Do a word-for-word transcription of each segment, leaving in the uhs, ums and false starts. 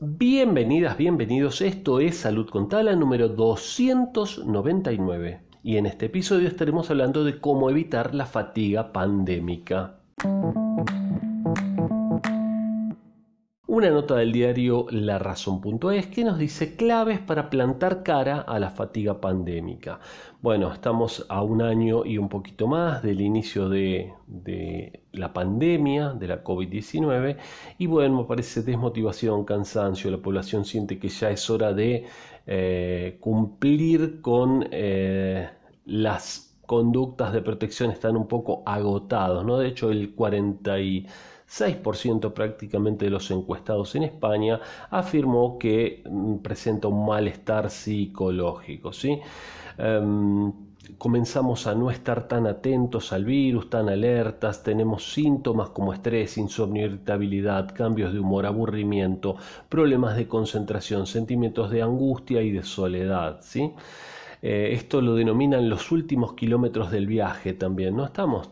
Bienvenidas, bienvenidos, esto es Salud con Tala número doscientos noventa y nueve y en este episodio estaremos hablando de cómo evitar la fatiga pandémica. Una nota del diario La Razón.es que nos dice claves para plantar cara a la fatiga pandémica. Bueno, estamos a un año y un poquito más del inicio de, de la pandemia, de la COVID diecinueve, y bueno, me parece desmotivación, cansancio, la población siente que ya es hora de eh, cumplir con eh, las conductas de protección, están un poco agotados, ¿no? De hecho, el cuarenta y seis por ciento prácticamente de los encuestados en España afirmó que presenta un malestar psicológico, ¿sí? Um, Comenzamos a no estar tan atentos al virus, tan alertas, tenemos síntomas como estrés, insomnio, irritabilidad, cambios de humor, aburrimiento, problemas de concentración, sentimientos de angustia y de soledad, ¿sí? Eh, esto lo denominan los últimos kilómetros del viaje también, ¿no? Estamos,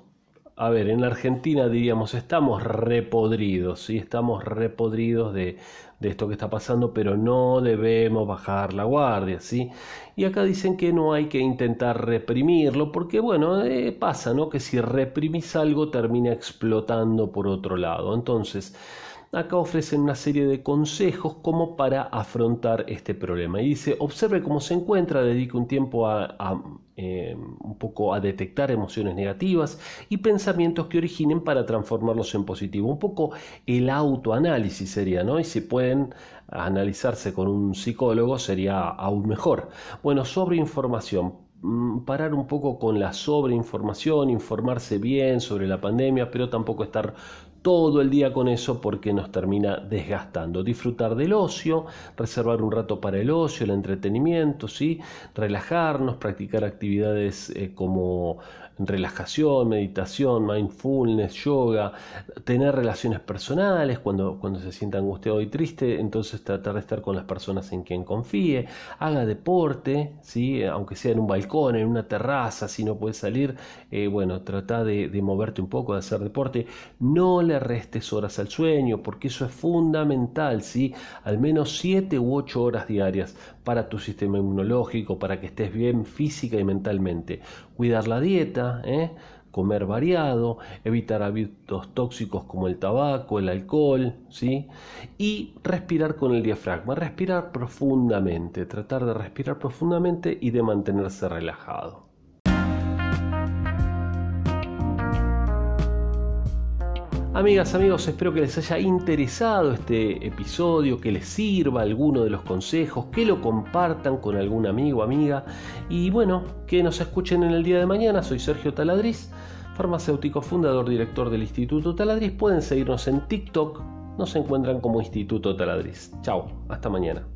a ver, en la Argentina diríamos, estamos repodridos, ¿sí? Estamos repodridos de, de esto que está pasando, pero no debemos bajar la guardia, ¿sí? Y acá dicen que no hay que intentar reprimirlo, porque bueno, eh, pasa, ¿no? Que si reprimís algo termina explotando por otro lado, entonces... Acá ofrecen una serie de consejos como para afrontar este problema. Y dice, observe cómo se encuentra, dedique un tiempo a, a eh, un poco a detectar emociones negativas y pensamientos que originen para transformarlos en positivo. Un poco el autoanálisis sería, ¿no? Y si pueden analizarse con un psicólogo sería aún mejor. Bueno, sobre información. Parar un poco con la sobreinformación, informarse bien sobre la pandemia, pero tampoco estar todo el día con eso porque nos termina desgastando. Disfrutar del ocio, reservar un rato para el ocio, el entretenimiento, ¿sí? Relajarnos, practicar actividades eh, como relajación, meditación, mindfulness, yoga, tener relaciones personales cuando, cuando se sienta angustiado y triste, entonces tratar de estar con las personas en quien confíe, haga deporte, ¿sí? Aunque sea en un balcón, en una terraza, si no puedes salir, eh, bueno, trata de, de moverte un poco, de hacer deporte, no le restes horas al sueño, porque eso es fundamental, ¿sí? Al menos siete u ocho horas diarias para tu sistema inmunológico, para que estés bien física y mentalmente, cuidar la dieta, ¿Eh? comer variado, evitar hábitos tóxicos como el tabaco, el alcohol, ¿sí? Y respirar con el diafragma, respirar profundamente, tratar de respirar profundamente y de mantenerse relajado. Amigas, amigos, espero que les haya interesado este episodio, que les sirva alguno de los consejos, que lo compartan con algún amigo, amiga y bueno, que nos escuchen en el día de mañana. Soy Sergio Taladriz, farmacéutico, fundador, director del Instituto Taladriz. Pueden seguirnos en TikTok, nos encuentran como Instituto Taladriz. Chao, hasta mañana.